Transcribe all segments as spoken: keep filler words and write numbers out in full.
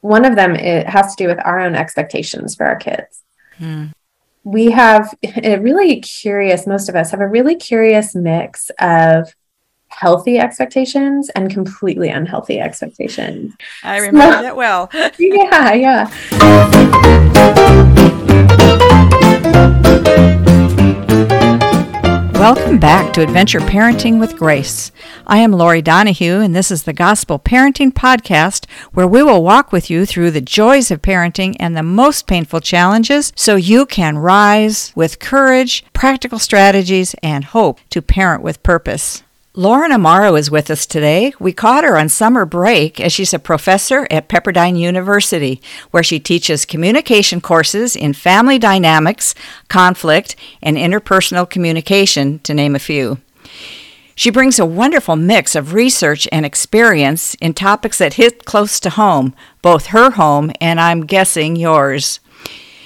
one of them, it has to do with our own expectations for our kids. Hmm. We have a really curious, most of us have a really curious mix of healthy expectations and completely unhealthy expectations. I remember so, that well. yeah, yeah. Welcome back to Adventure Parenting with Grace. I am Lori Donahue, and this is the Gospel Parenting Podcast, where we will walk with you through the joys of parenting and the most painful challenges so you can rise with courage, practical strategies, and hope to parent with purpose. Lauren Amaro is with us today. We caught her on summer break as she's a professor at Pepperdine University, where she teaches communication courses in family dynamics, conflict, and interpersonal communication, to name a few. She brings a wonderful mix of research and experience in topics that hit close to home, both her home and, I'm guessing, yours.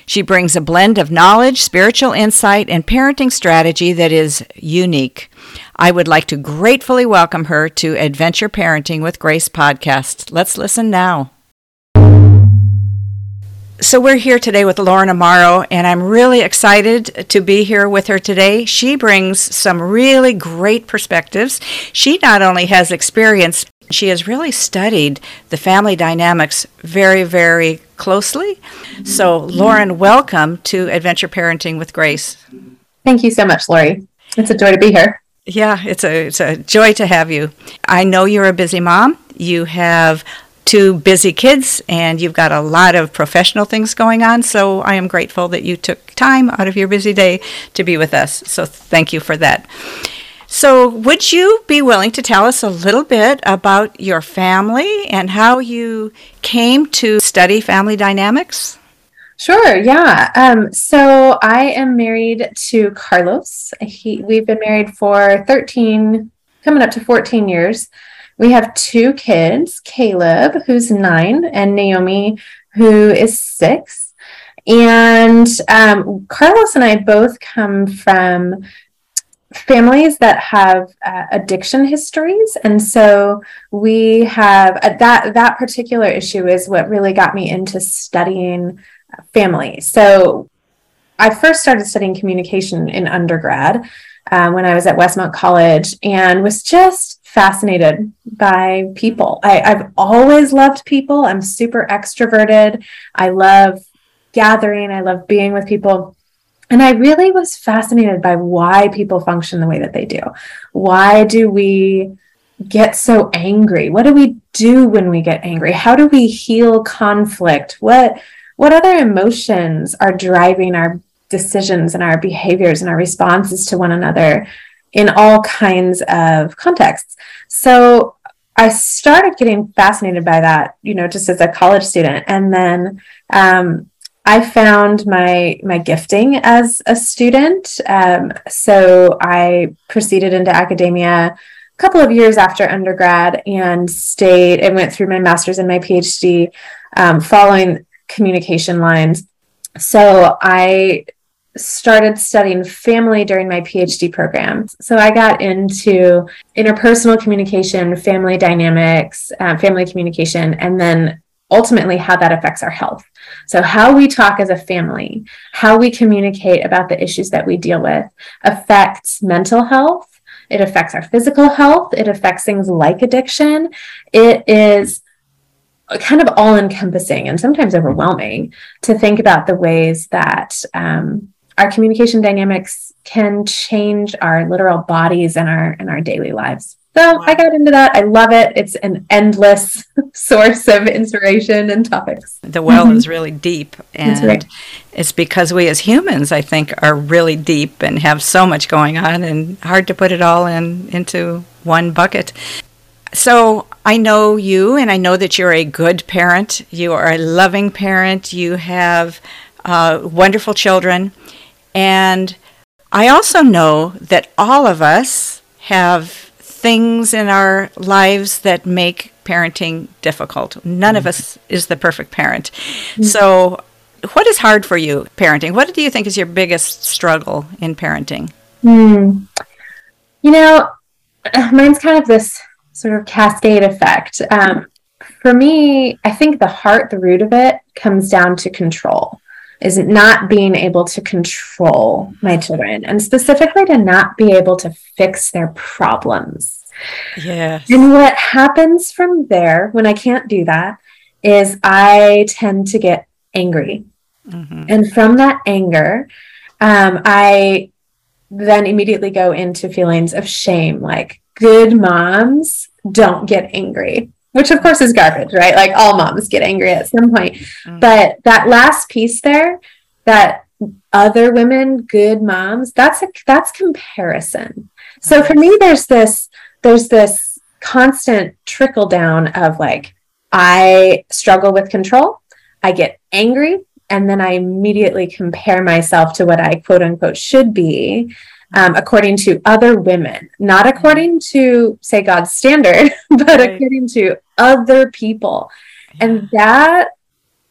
She brings a blend of knowledge, spiritual insight, and parenting strategy that is unique. I would like to gratefully welcome her to Adventure Parenting with Grace podcast. Let's listen now. So we're here today with Lauren Amaro, and I'm really excited to be here with her today. She brings some really great perspectives. She not only has experience, she has really studied the family dynamics very, very closely. So, Lauren, welcome to Adventure Parenting with Grace. Thank you so much, Lori. It's a joy to be here. Yeah, it's a it's a joy to have you. I know you're a busy mom. You have two busy kids, and you've got a lot of professional things going on, so I am grateful that you took time out of your busy day to be with us. So thank you for that. So would you be willing to tell us a little bit about your family and how you came to study family dynamics? Sure, yeah. Um, so I am married to Carlos. He, we've been married for thirteen, coming up to fourteen years. We have two kids, Caleb, who's nine, and Naomi, who is six. And um, Carlos and I both come from families that have uh, addiction histories. And so we have uh, that, that particular issue is what really got me into studying family. So I first started studying communication in undergrad uh, when I was at Westmont College, and was just fascinated by people. I, I've always loved people. I'm super extroverted. I love gathering. I love being with people. And I really was fascinated by why people function the way that they do. Why do we get so angry? What do we do when we get angry? How do we heal conflict? What What other emotions are driving our decisions and our behaviors and our responses to one another in all kinds of contexts? So I started getting fascinated by that, you know, just as a college student. And then um, I found my my gifting as a student. Um, so I proceeded into academia a couple of years after undergrad and stayed and went through my master's and my PhD um, following communication lines. So I started studying family during my PhD program. So I got into interpersonal communication, family dynamics, uh, family communication, and then ultimately how that affects our health. So how we talk as a family, how we communicate about the issues that we deal with affects mental health. It affects our physical health. It affects things like addiction. It is kind of all-encompassing and sometimes overwhelming to think about the ways that um, our communication dynamics can change our literal bodies and our and our daily lives. So wow. I got into that. I love it. It's an endless source of inspiration and topics. The well mm-hmm. is really deep. And That's right. It's because we as humans, I think, are really deep and have so much going on and hard to put it all in into one bucket. So I know you, and I know that you're a good parent. You are a loving parent. You have uh, wonderful children. And I also know that all of us have things in our lives that make parenting difficult. None mm-hmm. of us is the perfect parent. Mm-hmm. So what is hard for you parenting? What do you think is your biggest struggle in parenting? Mm. You know, mine's kind of this sort of cascade effect. Um, For me, I think the heart, the root of it comes down to control, is not being able to control my children, and specifically to not be able to fix their problems. Yes. And what happens from there when I can't do that is I tend to get angry. Mm-hmm. And from that anger, um, I then immediately go into feelings of shame, like good moms don't get angry. Which of course is garbage, right? Like all moms get angry at some point. Mm-hmm. But that last piece there, that other women, good moms, that's a, that's comparison. So mm-hmm. for me, there's this, there's this constant trickle down of like, I struggle with control, I get angry, and then I immediately compare myself to what I quote unquote should be. Um, according to other women, not according to, say, God's standard, but right. according to other people. Yeah. And that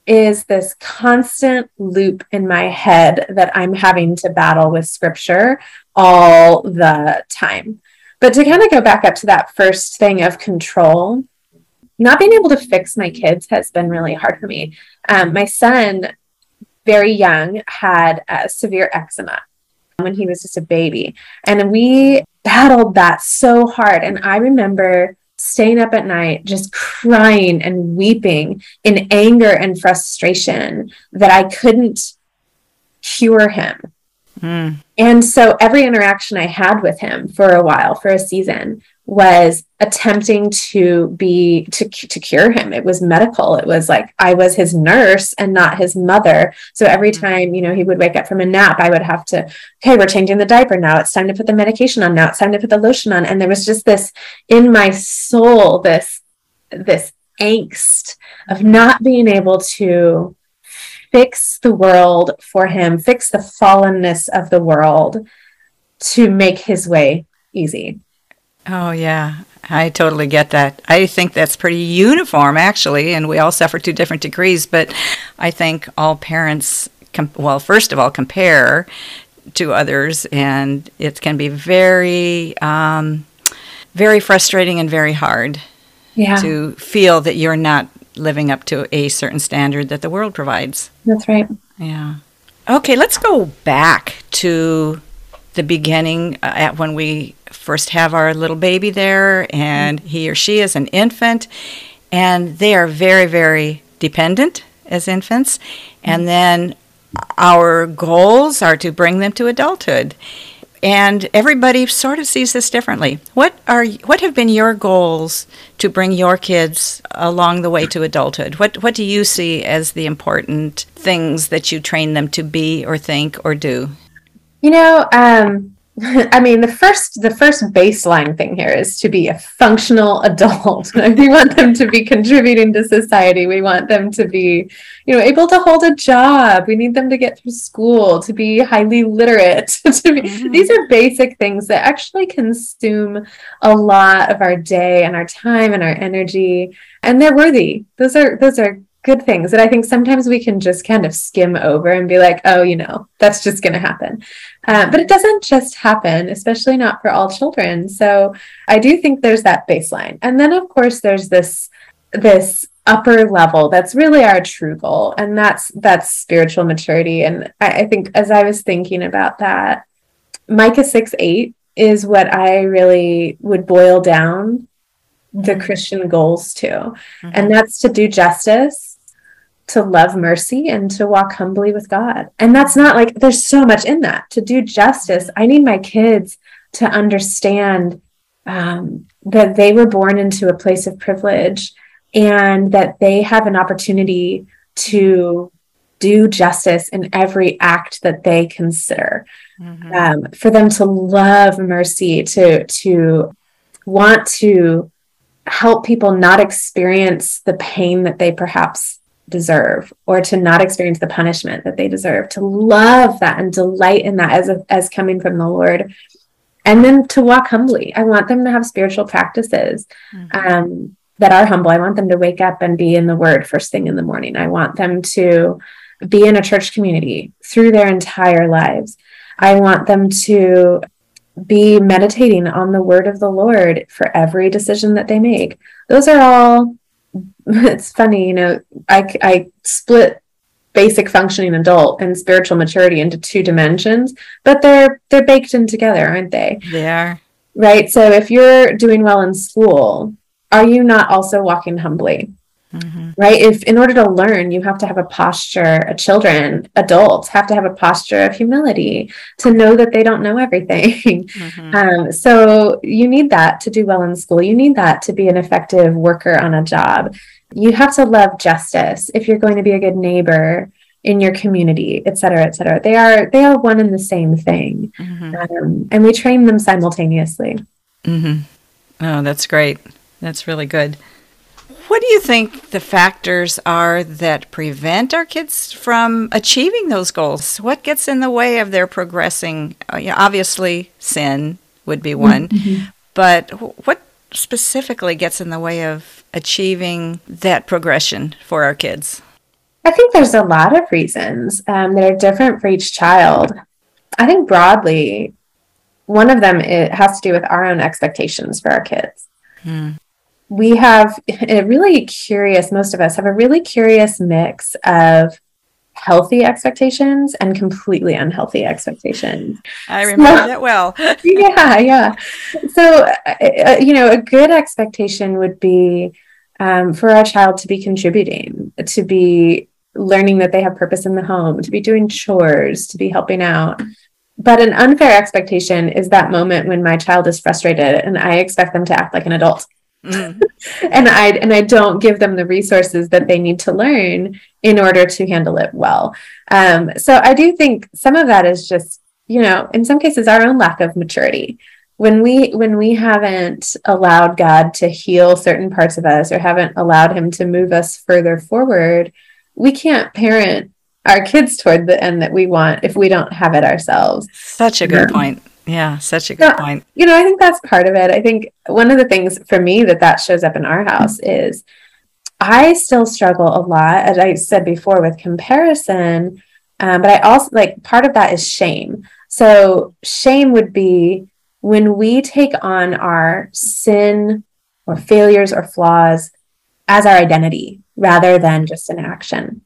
is this constant loop in my head that I'm having to battle with scripture all the time. But to kind of go back up to that first thing of control, not being able to fix my kids has been really hard for me. Um, my son, very young, had uh, severe eczema when he was just a baby. And we battled that so hard. And I remember staying up at night, just crying and weeping in anger and frustration that I couldn't cure him. Mm. And so every interaction I had with him for a while, for a season, was attempting to be, to, to cure him. It was medical. It was like, I was his nurse and not his mother. So every time, you know, he would wake up from a nap, I would have to, okay, we're changing the diaper. Now it's time to put the medication on. Now it's time to put the lotion on. And there was just this in my soul, this, this angst of not being able to fix the world for him, fix the fallenness of the world to make his way easy. Oh, yeah. I totally get that. I think that's pretty uniform, actually, and we all suffer to different degrees, but I think all parents, com- well, first of all, compare to others, and it can be very, um, very frustrating and very hard yeah. to feel that you're not living up to a certain standard that the world provides. That's right. Yeah. Okay, let's go back to the beginning uh, at when we first have our little baby there, and he or she is an infant, and they are very, very dependent as infants. And then our goals are to bring them to adulthood. And everybody sort of sees this differently. What are what have been your goals to bring your kids along the way to adulthood? What what do you see as the important things that you train them to be or think or do? You know, um, I mean, the first the first baseline thing here is to be a functional adult. We want them to be contributing to society. We want them to be, you know, able to hold a job. We need them to get through school, to be highly literate. to be, mm-hmm. These are basic things that actually consume a lot of our day and our time and our energy, and they're worthy. Those are those are good things that I think sometimes we can just kind of skim over and be like, oh, you know, that's just going to happen. Uh, but it doesn't just happen, especially not for all children. So I do think there's that baseline. And then, of course, there's this this upper level that's really our true goal. And that's that's spiritual maturity. And I, I think as I was thinking about that, Micah six eight is what I really would boil down the Christian goals to. Mm-hmm. And that's to do justice, to love mercy, and to walk humbly with God. And that's not like, there's so much in that. To do justice, I need my kids to understand um, that they were born into a place of privilege and that they have an opportunity to do justice in every act that they consider. Mm-hmm. Um, for them to love mercy, to, to want to help people not experience the pain that they perhaps deserve, or to not experience the punishment that they deserve, to love that and delight in that as a, as coming from the Lord. And then to walk humbly. I want them to have spiritual practices mm-hmm. um, that are humble. I want them to wake up and be in the Word first thing in the morning. I want them to be in a church community through their entire lives. I want them to be meditating on the Word of the Lord for every decision that they make. Those are all it's funny, you know, I, I split basic functioning adult and spiritual maturity into two dimensions, but they're, they're baked in together, aren't they? They are. Right. So if you're doing well in school, are you not also walking humbly? Mm-hmm. Right. If in order to learn, you have to have a posture, a children, adults have to have a posture of humility to know that they don't know everything. Mm-hmm. Um, so you need that to do well in school. You need that to be an effective worker on a job. You have to love justice if you're going to be a good neighbor in your community, et cetera, et cetera. They are, they are one and the same thing. Mm-hmm. Um, and we train them simultaneously. Mm-hmm. Oh, that's great. That's really good. What do you think the factors are that prevent our kids from achieving those goals? What gets in the way of their progressing? Uh, you know, obviously, sin would be one, mm-hmm. but what specifically gets in the way of achieving that progression for our kids? I think there's a lot of reasons um, that are different for each child. I think broadly, one of them, it has to do with our own expectations for our kids. Mm. We have a really curious, most of us have a really curious mix of healthy expectations and completely unhealthy expectations. I remember so, that well. yeah, yeah. So, uh, you know, a good expectation would be um, for our child to be contributing, to be learning that they have purpose in the home, to be doing chores, to be helping out. But an unfair expectation is that moment when my child is frustrated and I expect them to act like an adult. Mm. and I and I don't give them the resources that they need to learn in order to handle it well. Um, so I do think some of that is just, you know, in some cases our own lack of maturity. When we when we haven't allowed God to heal certain parts of us or haven't allowed him to move us further forward, we can't parent our kids toward the end that we want if we don't have it ourselves. Such a good um, point. Yeah, such a good so, point. You know, I think that's part of it. I think one of the things for me that that shows up in our house is I still struggle a lot, as I said before, with comparison. Um, but I also, like, part of that is shame. So shame would be when we take on our sin or failures or flaws as our identity rather than just an action.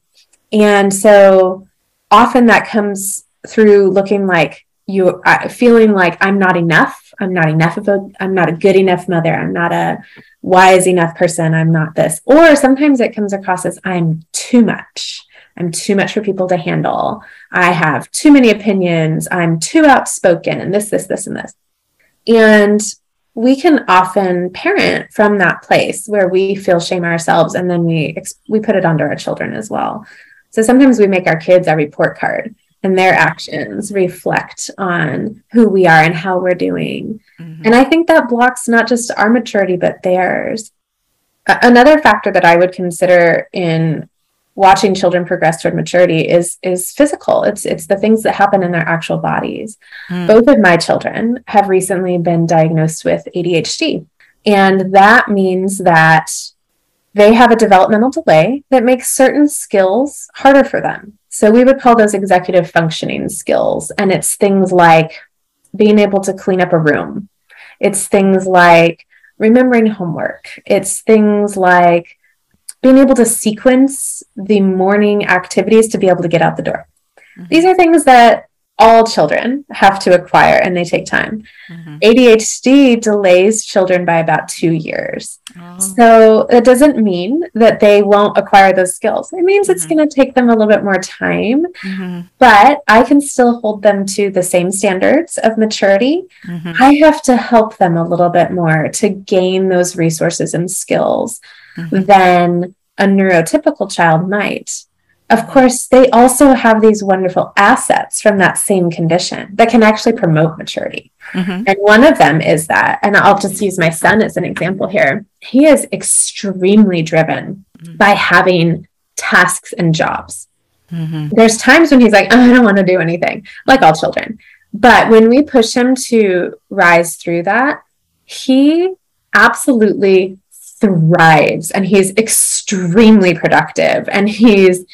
And so often that comes through looking like, you uh, feeling like I'm not enough. I'm not enough of a, I'm not a good enough mother. I'm not a wise enough person. I'm not this. Or sometimes it comes across as I'm too much. I'm too much for people to handle. I have too many opinions. I'm too outspoken. This, this, this, and this. And we can often parent from that place where we feel shame ourselves. And then we, ex- we put it onto our children as well. So sometimes we make our kids our report card. And their actions reflect on who we are and how we're doing. Mm-hmm. And I think that blocks not just our maturity, but theirs. A- another factor that I would consider in watching children progress toward maturity is, is physical. It's, it's the things that happen in their actual bodies. Mm. Both of my children have recently been diagnosed with A D H D. And that means that they have a developmental delay that makes certain skills harder for them. So we would call those executive functioning skills. And it's things like being able to clean up a room. It's things like remembering homework. It's things like being able to sequence the morning activities to be able to get out the door. Mm-hmm. These are things that all children have to acquire and they take time. Mm-hmm. A D H D delays children by about two years. Oh. So it doesn't mean that they won't acquire those skills. It means mm-hmm. it's going to take them a little bit more time, mm-hmm. but I can still hold them to the same standards of maturity. Mm-hmm. I have to help them a little bit more to gain those resources and skills mm-hmm. than a neurotypical child might. Of course, they also have these wonderful assets from that same condition that can actually promote maturity. Mm-hmm. And one of them is that, and I'll just use my son as an example here. He is extremely driven mm-hmm. by having tasks and jobs. Mm-hmm. There's times when he's like, oh, I don't want to do anything, like all children. But when we push him to rise through that, he absolutely thrives and he's extremely productive and he's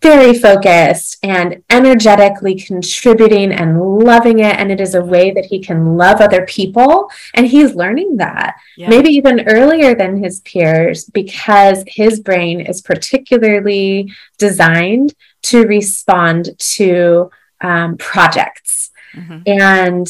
very focused and energetically contributing and loving it. And it is a way that he can love other people. And he's learning that yeah. maybe even earlier than his peers, because his brain is particularly designed to respond to um, projects. Mm-hmm. And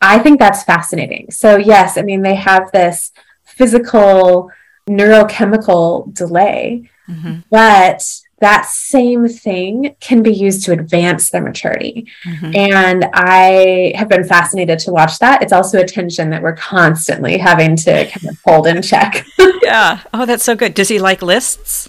I think that's fascinating. So yes, I mean, they have this physical neurochemical delay, mm-hmm. but that same thing can be used to advance their maturity. Mm-hmm. And I have been fascinated to watch that. It's also a tension that we're constantly having to kind of hold in check. Yeah. Oh, that's so good. Does he like lists?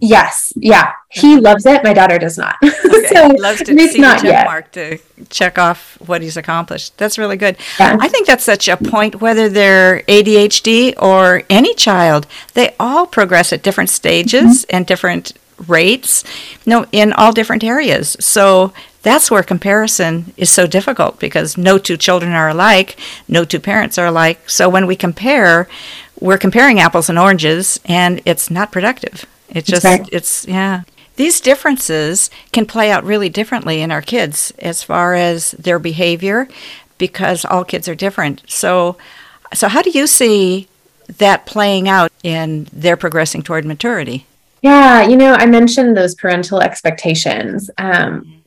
Yes. Yeah. He loves it. My daughter does not. Okay. So he loves to see the check mark to check off what he's accomplished. That's really good. Yeah. I think that's such a point, whether they're A D H D or any child, they all progress at different stages mm-hmm. and different rates, no, in all different areas. So that's where comparison is so difficult, because no two children are alike. No two parents are alike. So when we compare, we're comparing apples and oranges, and it's not productive. It just, okay. it's, yeah. These differences can play out really differently in our kids as far as their behavior, because all kids are different. So, so how do you see that playing out in their progressing toward maturity? Yeah. You know, I mentioned those parental expectations. Um,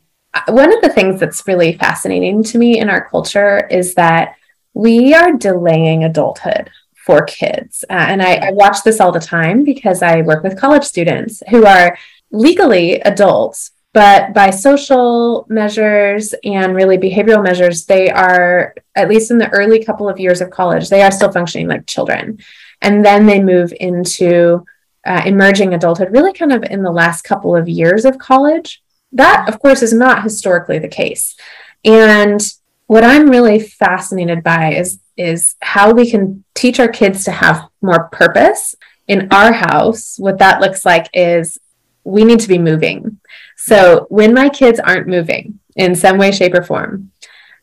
one of the things that's really fascinating to me in our culture is that we are delaying adulthood for kids. Uh, and I, I watch this all the time, because I work with college students who are legally adults, but by social measures and really behavioral measures, they are, at least in the early couple of years of college, they are still functioning like children. And then they move into uh, emerging adulthood, really kind of in the last couple of years of college. That, of course, is not historically the case. And what I'm really fascinated by is is how we can teach our kids to have more purpose. In our house, what that looks like is we need to be moving. So when my kids aren't moving in some way, shape, or form,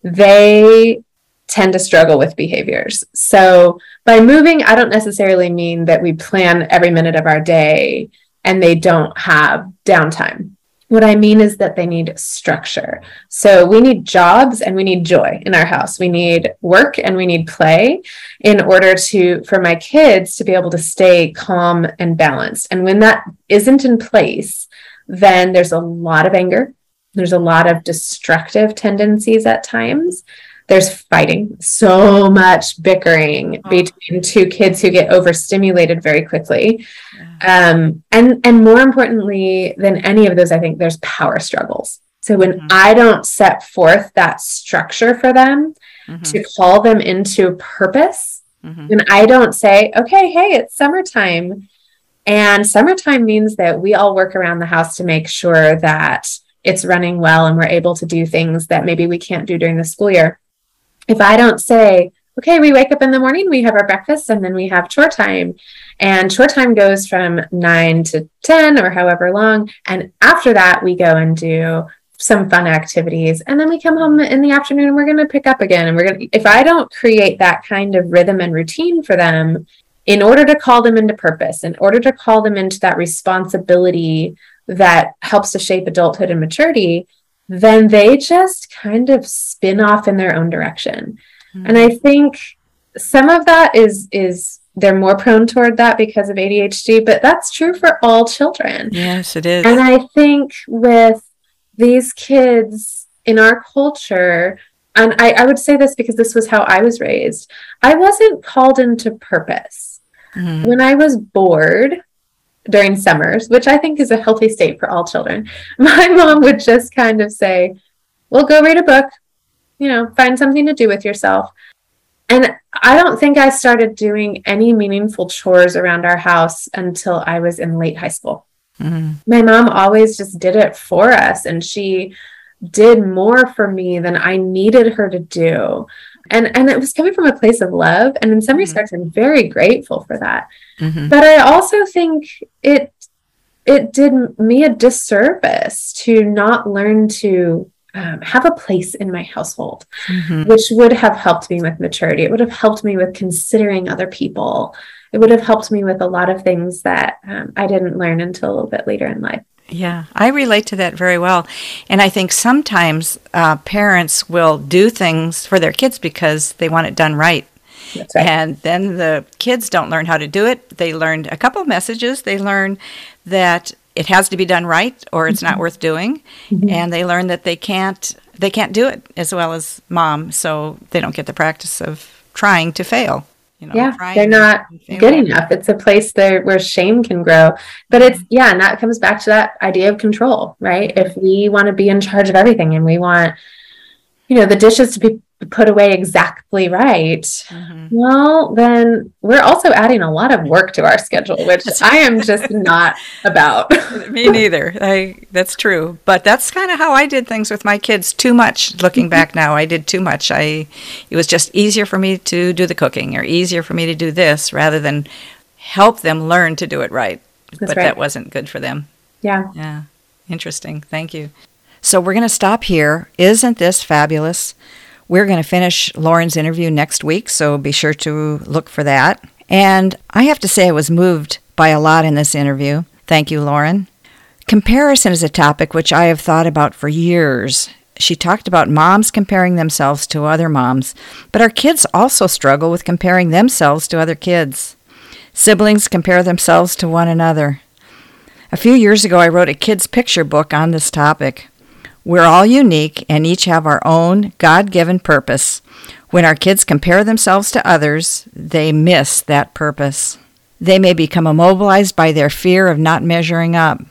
they tend to struggle with behaviors. So by moving, I don't necessarily mean that we plan every minute of our day and they don't have downtime. What I mean is that they need structure. So we need jobs and we need joy in our house. We need work and we need play in order to, for my kids to be able to stay calm and balanced. And when that isn't in place, then there's a lot of anger. There's a lot of destructive tendencies at times. There's fighting, so much bickering between two kids who get overstimulated very quickly. Um, and, and more importantly than any of those, I think there's power struggles. So when mm-hmm. I don't set forth that structure for them mm-hmm. to call them into purpose, mm-hmm. when I don't say, okay, hey, it's summertime. And summertime means that we all work around the house to make sure that it's running well and we're able to do things that maybe we can't do during the school year. If I don't say, okay, we wake up in the morning, we have our breakfast, and then we have chore time. And chore time goes from nine to ten or however long. And after that, we go and do some fun activities. And then we come home in the afternoon and we're going to pick up again. And we're going to, if I don't create that kind of rhythm and routine for them, in order to call them into purpose, in order to call them into that responsibility that helps to shape adulthood and maturity, then they just kind of spin off in their own direction. Mm-hmm. And I think some of that is, is they're more prone toward that because of A D H D, but that's true for all children. Yes, it is. And I think with these kids in our culture, and I, I would say this because this was how I was raised, I wasn't called into purpose. Mm-hmm. When I was bored during summers, which I think is a healthy state for all children, my mom would just kind of say, well, go read a book, you know, find something to do with yourself. And I don't think I started doing any meaningful chores around our house until I was in late high school. Mm-hmm. My mom always just did it for us. And she did more for me than I needed her to do. And and it was coming from a place of love. And in some mm-hmm. respects, I'm very grateful for that. Mm-hmm. But I also think it it did me a disservice to not learn to um, have a place in my household, mm-hmm. which would have helped me with maturity. It would have helped me with considering other people. It would have helped me with a lot of things that um, I didn't learn until a little bit later in life. Yeah, I relate to that very well. And I think sometimes uh, parents will do things for their kids because they want it done right. That's right. And then the kids don't learn how to do it. They learned a couple messages. They learn that it has to be done right or it's mm-hmm. not worth doing. Mm-hmm. And they learn that they can't they can't do it as well as mom, so they don't get the practice of trying to fail. You know, yeah, they're not good enough. It's a place there where shame can grow. But it's, yeah, and that comes back to that idea of control, right? If we want to be in charge of everything and we want, you know, the dishes to be put away exactly right, mm-hmm. well, then we're also adding a lot of work to our schedule, which I am just not about. Me neither. I, that's true. But that's kind of how I did things with my kids. Too much. Looking back now, I did too much. I, it was just easier for me to do the cooking or easier for me to do this rather than help them learn to do it right. That's but right. That wasn't good for them. Yeah. Yeah. Interesting. Thank you. So we're going to stop here. Isn't this fabulous? We're going to finish Lauren's interview next week, so be sure to look for that. And I have to say I was moved by a lot in this interview. Thank you, Lauren. Comparison is a topic which I have thought about for years. She talked about moms comparing themselves to other moms, but our kids also struggle with comparing themselves to other kids. Siblings compare themselves to one another. A few years ago, I wrote a kids' picture book on this topic. We're all unique and each have our own God-given purpose. When our kids compare themselves to others, they miss that purpose. They may become immobilized by their fear of not measuring up.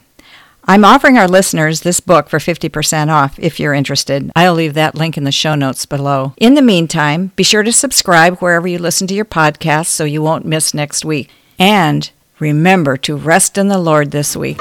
I'm offering our listeners this book for fifty percent off if you're interested. I'll leave that link in the show notes below. In the meantime, be sure to subscribe wherever you listen to your podcast so you won't miss next week. And remember to rest in the Lord this week.